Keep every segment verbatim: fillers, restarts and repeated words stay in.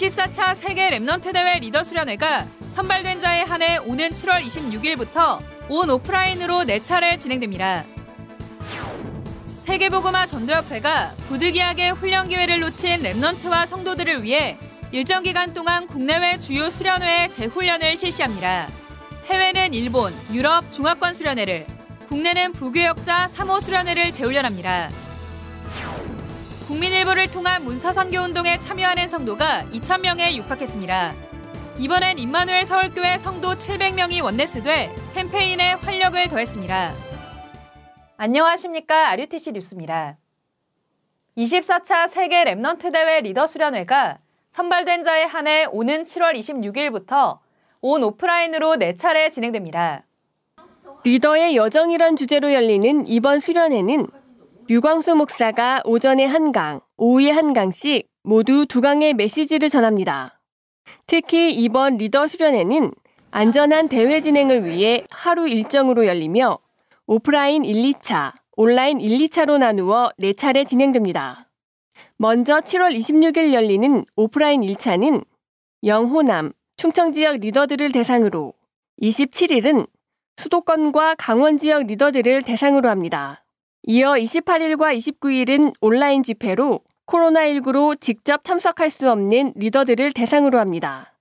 이십사 차 세계 렘넌트 대회 리더 수련회가 선발된 자에 한해 오는 칠월 이십육일부터 온 오프라인으로 네 차례 진행됩니다. 세계보그마 전도협회가 부득이하게 훈련 기회를 놓친 렘넌트와 성도들을 위해 일정 기간 동안 국내외 주요 수련회의 재훈련을 실시합니다. 해외는 일본, 유럽 중화권 수련회를, 국내는 부교역자 삼 호 수련회를 재훈련합니다. 국민일보를 통한 문사선교운동에 참여하는 성도가 이천 명에 육박했습니다. 이번엔 임마누엘 서울교회 성도 칠백 명이 원네스도에 캠페인에 활력을 더했습니다. 안녕하십니까. 아류티씨 뉴스입니다. 이십사 차 세계 렘넌트 대회 리더 수련회가 선발된 자에 한해 오는 칠월 이십육일부터 온 오프라인으로 네 차례 진행됩니다. 리더의 여정이란 주제로 열리는 이번 수련회는 류광수 목사가 오전에 한 강, 오후에 한 강씩 모두 두 강의 메시지를 전합니다. 특히 이번 리더 수련회는 안전한 대회 진행을 위해 하루 일정으로 열리며 오프라인 일, 이 차, 온라인 일, 이 차로 나누어 네 차례 진행됩니다. 먼저 칠월 이십육일 열리는 오프라인 일 차는 영호남, 충청 지역 리더들을 대상으로, 이십칠일은 수도권과 강원 지역 리더들을 대상으로 합니다. 이어 이십팔일과 이십구일은 온라인 집회로 코로나 일구로 직접 참석할 수 없는 리더들을 대상으로 합니다.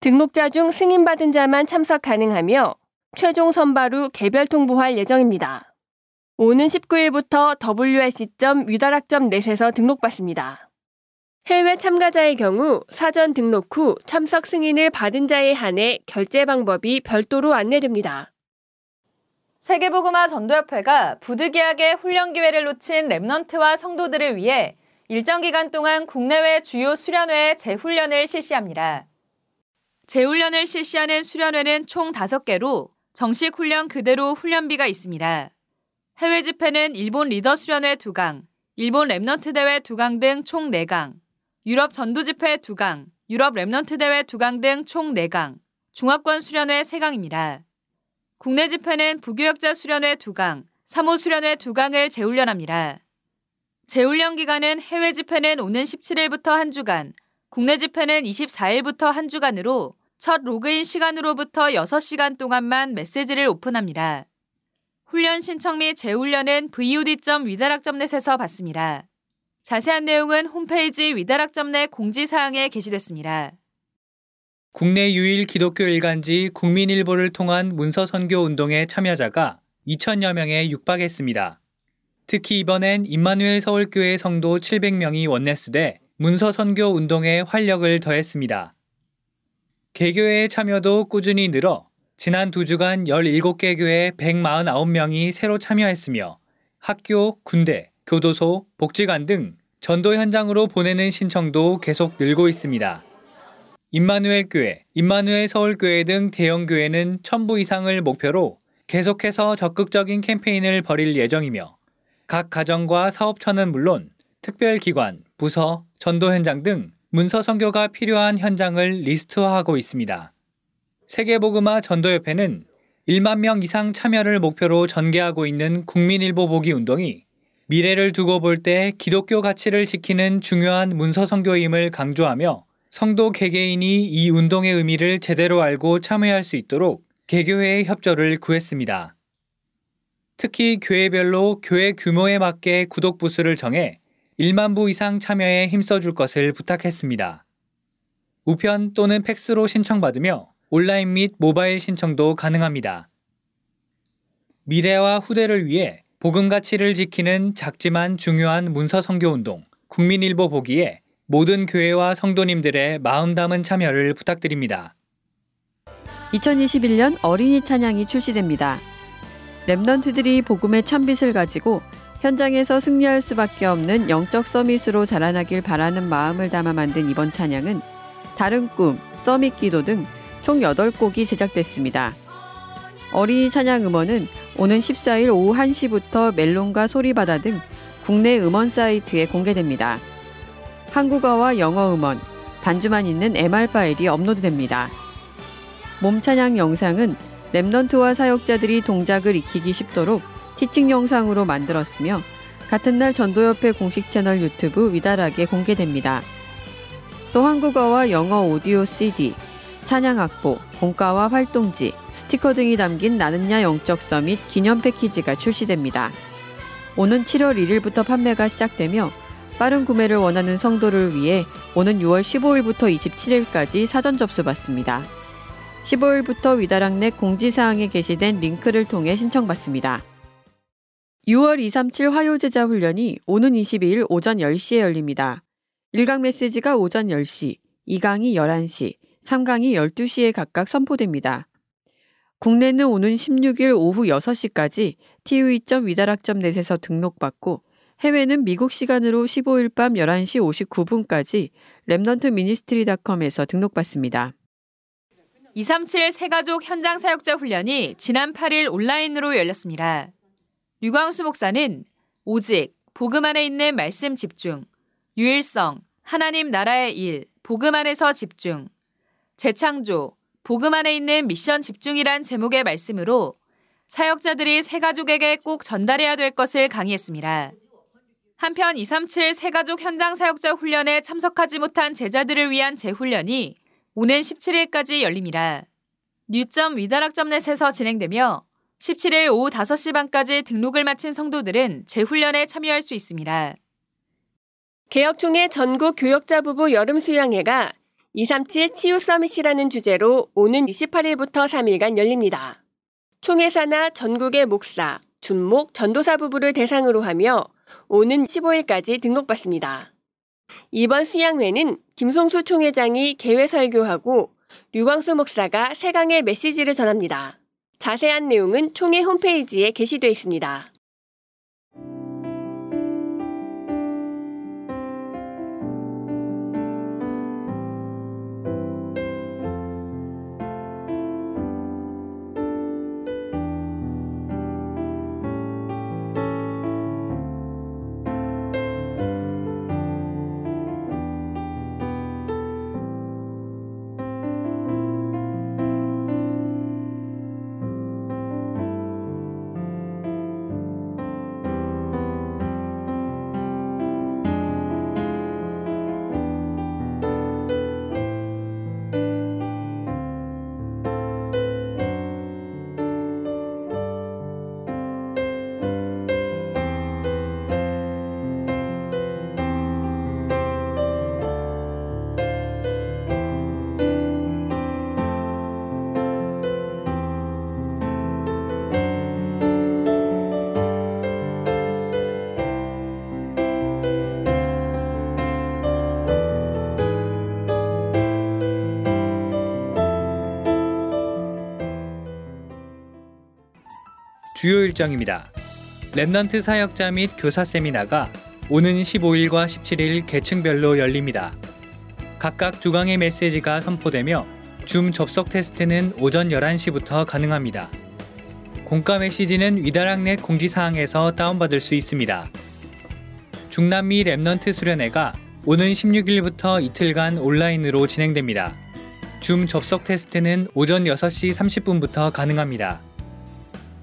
등록자 중 승인받은 자만 참석 가능하며 최종 선발 후 개별 통보할 예정입니다. 오는 십구일부터 더블유알씨 점 위다락 점 넷에서 등록받습니다. 해외 참가자의 경우 사전 등록 후 참석 승인을 받은 자에 한해 결제 방법이 별도로 안내됩니다. 세계보그마 전도협회가 부득이하게 훈련 기회를 놓친 렘넌트와 성도들을 위해 일정 기간 동안 국내외 주요 수련회에 재훈련을 실시합니다. 재훈련을 실시하는 수련회는 총 다섯 개로 정식 훈련 그대로 훈련비가 있습니다. 해외 집회는 일본 리더 수련회 두 강, 일본 렘넌트 대회 두 강 등 총 네 강, 유럽 전도 집회 두 강, 유럽 렘넌트 대회 두 강 등 총 네 강, 중화권 수련회 세 강입니다. 국내 집회는 부교역자 수련회 두 강, 삼 호 수련회 두 강을 재훈련합니다. 재훈련 기간은 해외 집회는 오는 십칠일부터 한 주간, 국내 집회는 이십사일부터 한 주간으로 첫 로그인 시간으로부터 여섯 시간 동안만 메시지를 오픈합니다. 훈련 신청 및 재훈련은 브이오디 점 위다락 점 넷에서 받습니다. 자세한 내용은 홈페이지 위다락 점 넷 공지사항에 게시됐습니다. 국내 유일 기독교 일간지 국민일보를 통한 문서선교운동의 참여자가 이천여 명에 육박했습니다. 특히 이번엔 임마누엘 서울교회 성도 칠백 명이 원네스돼 문서선교운동에 활력을 더했습니다. 개교회의 참여도 꾸준히 늘어 지난 두 주간 열일곱 개 교회 백사십구 명이 새로 참여했으며 학교, 군대, 교도소, 복지관 등 전도 현장으로 보내는 신청도 계속 늘고 있습니다. 임마누엘 교회, 임마누엘 서울교회 등 대형교회는 천부 이상을 목표로 계속해서 적극적인 캠페인을 벌일 예정이며 각 가정과 사업처는 물론 특별기관, 부서, 전도 현장 등 문서 선교가 필요한 현장을 리스트화하고 있습니다. 세계보그마 전도협회는 일만 명 이상 참여를 목표로 전개하고 있는 국민일보 보기 운동이 미래를 두고 볼 때 기독교 가치를 지키는 중요한 문서 선교임을 강조하며 성도 개개인이 이 운동의 의미를 제대로 알고 참여할 수 있도록 개교회의 협조를 구했습니다. 특히 교회별로 교회 규모에 맞게 구독 부수를 정해 일만 부 이상 참여에 힘써줄 것을 부탁했습니다. 우편 또는 팩스로 신청받으며 온라인 및 모바일 신청도 가능합니다. 미래와 후대를 위해 복음 가치를 지키는 작지만 중요한 문서 선교 운동 국민일보 보기에 모든 교회와 성도님들의 마음 담은 참여를 부탁드립니다. 이천이십일년 어린이 찬양이 출시됩니다. 렘넌트들이 복음의 찬빛을 가지고 현장에서 승리할 수밖에 없는 영적 서밋으로 자라나길 바라는 마음을 담아 만든 이번 찬양은 다른 꿈, 서밋 기도 등 총 여덟 곡이 제작됐습니다. 어린이 찬양 음원은 오는 십사일 오후 한 시부터 멜론과 소리바다 등 국내 음원 사이트에 공개됩니다. 한국어와 영어 음원, 반주만 있는 엠알 파일이 업로드됩니다. 몸찬양 영상은 렘넌트와 사역자들이 동작을 익히기 쉽도록 티칭 영상으로 만들었으며 같은 날 전도협회 공식 채널 유튜브 위다락에 공개됩니다. 또 한국어와 영어 오디오 씨디, 찬양악보, 공과와 활동지, 스티커 등이 담긴 나는야 영적서 및 기념 패키지가 출시됩니다. 오는 칠월 일일부터 판매가 시작되며 빠른 구매를 원하는 성도를 위해 오는 유월 십오일부터 이십칠일까지 사전 접수받습니다. 십오일부터 위다락 넷 공지사항에 게시된 링크를 통해 신청받습니다. 유월 이삼칠 화요제자 훈련이 오는 이십이일 오전 열시에 열립니다. 일 강 메시지가 오전 열시, 이 강이 열한시, 삼 강이 열두시에 각각 선포됩니다. 국내는 오는 십육일 오후 여섯시까지 티브이 닷 위다락 닷 넷에서 등록받고 해외는 미국 시간으로 십오일 밤 열한시 오십구분까지 렘넌트 미니스트리닷컴에서 등록받습니다. 이삼칠 새가족 현장 사역자 훈련이 지난 팔일 온라인으로 열렸습니다. 유광수 목사는 오직 복음 안에 있는 말씀 집중, 유일성, 하나님 나라의 일, 복음 안에서 집중, 재창조, 복음 안에 있는 미션 집중이란 제목의 말씀으로 사역자들이 새가족에게 꼭 전달해야 될 것을 강의했습니다. 한편 이삼칠 새가족 현장 사역자 훈련에 참석하지 못한 제자들을 위한 재훈련이 오는 십칠일까지 열립니다. 닷 위다락 닷 넷에서 진행되며 십칠일 오후 다섯시 반까지 등록을 마친 성도들은 재훈련에 참여할 수 있습니다. 개혁총회 전국 교역자 부부 여름 수양회가 이삼칠 치유 서밋이라는 주제로 오는 이십팔일부터 삼일간 열립니다. 총회사나 전국의 목사, 준목, 전도사 부부를 대상으로 하며 오는 십오일까지 등록받습니다. 이번 수양회는 김송수 총회장이 개회 설교하고 류광수 목사가 세 강의 메시지를 전합니다. 자세한 내용은 총회 홈페이지에 게시되어 있습니다. 주요 일정입니다. 렘넌트 사역자 및 교사 세미나가 오는 십오일과 십칠일 계층별로 열립니다. 각각 두 강의 메시지가 선포되며 줌 접속 테스트는 오전 열한시부터 가능합니다. 공과 메시지는 위다락넷 공지사항에서 다운받을 수 있습니다. 중남미 렘넌트 수련회가 오는 십육일부터 이틀간 온라인으로 진행됩니다. 줌 접속 테스트는 오전 여섯시 삼십분부터 가능합니다.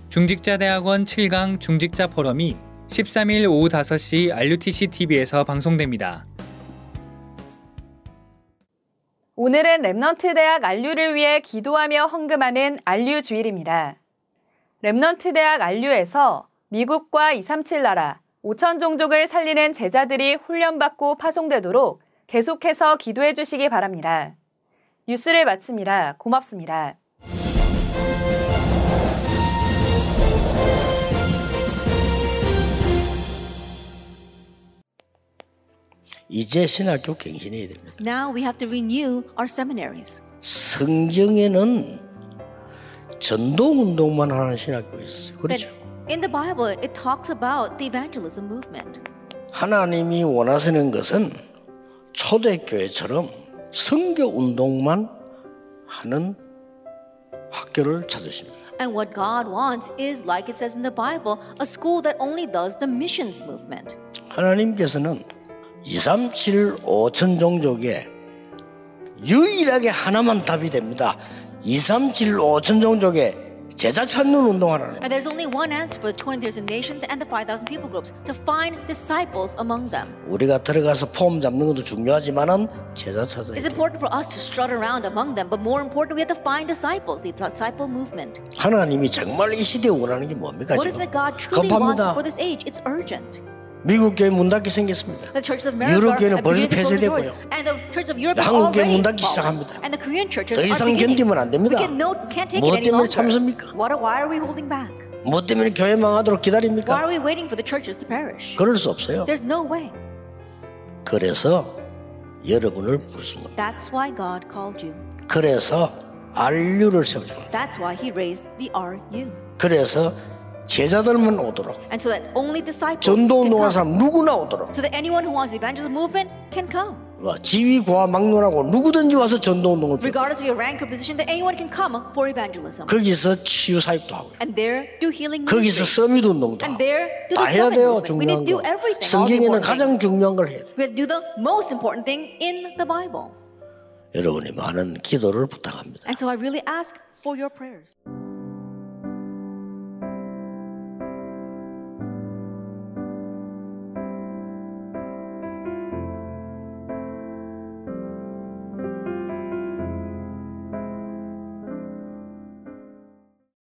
중직자대학원 칠 강 중직자 포럼이 십삼일 오후 다섯시 알유티씨 티비에서 방송됩니다. 오늘은 렘넌트 대학 안류를 위해 기도하며 헌금하는 안류 주일입니다. 렘넌트 대학 안류에서 미국과 이삼칠 나라, 오천 종족을 살리는 제자들이 훈련받고 파송되도록 계속해서 기도해 주시기 바랍니다. 뉴스를 마칩니다. 고맙습니다. 이제 신학교 갱신해야 됩니다. Now we have to renew our seminaries. 성경에는 전도 운동만 하는 신학교가 있어요. 그렇죠? But in the Bible, it talks about the evangelism movement. 하나님이 원하시는 것은 초대교회처럼 선교 운동만 하는 학교를 찾으십니다. And what God wants is, like it says in the Bible, a school that only does the missions movement. 하나님께서는 이삼칠 오천 종족에 유일하게 하나만 답이 됩니다. 이삼칠 오천 종족에 제자 찾는 운동하라는. And there's only one answer for the twenty thousand nations and the five thousand people groups: to find disciples among them. 우리가 들어가서 폼 잡는 것도 중요하지만은 제자 찾아. It's important for us to strut around among them, but more important, we have to find disciples. The disciple movement. 하나님이 정말 이 시대에 원하는 게 뭡니까? What is that God truly wants for this age? It's urgent. 미국 교회 문 닫기 생겼습니다. 유럽 교회는 벌써 폐쇄됐고요. 한국 교회 문 닫기 시작합니다. 더 이상 견디면 안 됩니다. 무엇 때문에 참습니까? 무엇 때문에 교회 망하도록 기다립니까? 그럴 수 없어요. 그래서 여러분을 부르신 겁니다. 그래서 알유를 세우신 겁니다. 그래서 제자들만 오도록, 전도 운동하는 사람 누구나 오도록, 지위 고하 막론하고 누구든지 와서 전도 운동을 배웁니다. 거기서 치유 사역도 하고요, 거기서 서밋 운동도 하고 다 해야 돼요. 중요한 거, 성경에는 가장 중요한 걸 해야 돼요. 여러분이 많은 기도를 부탁합니다.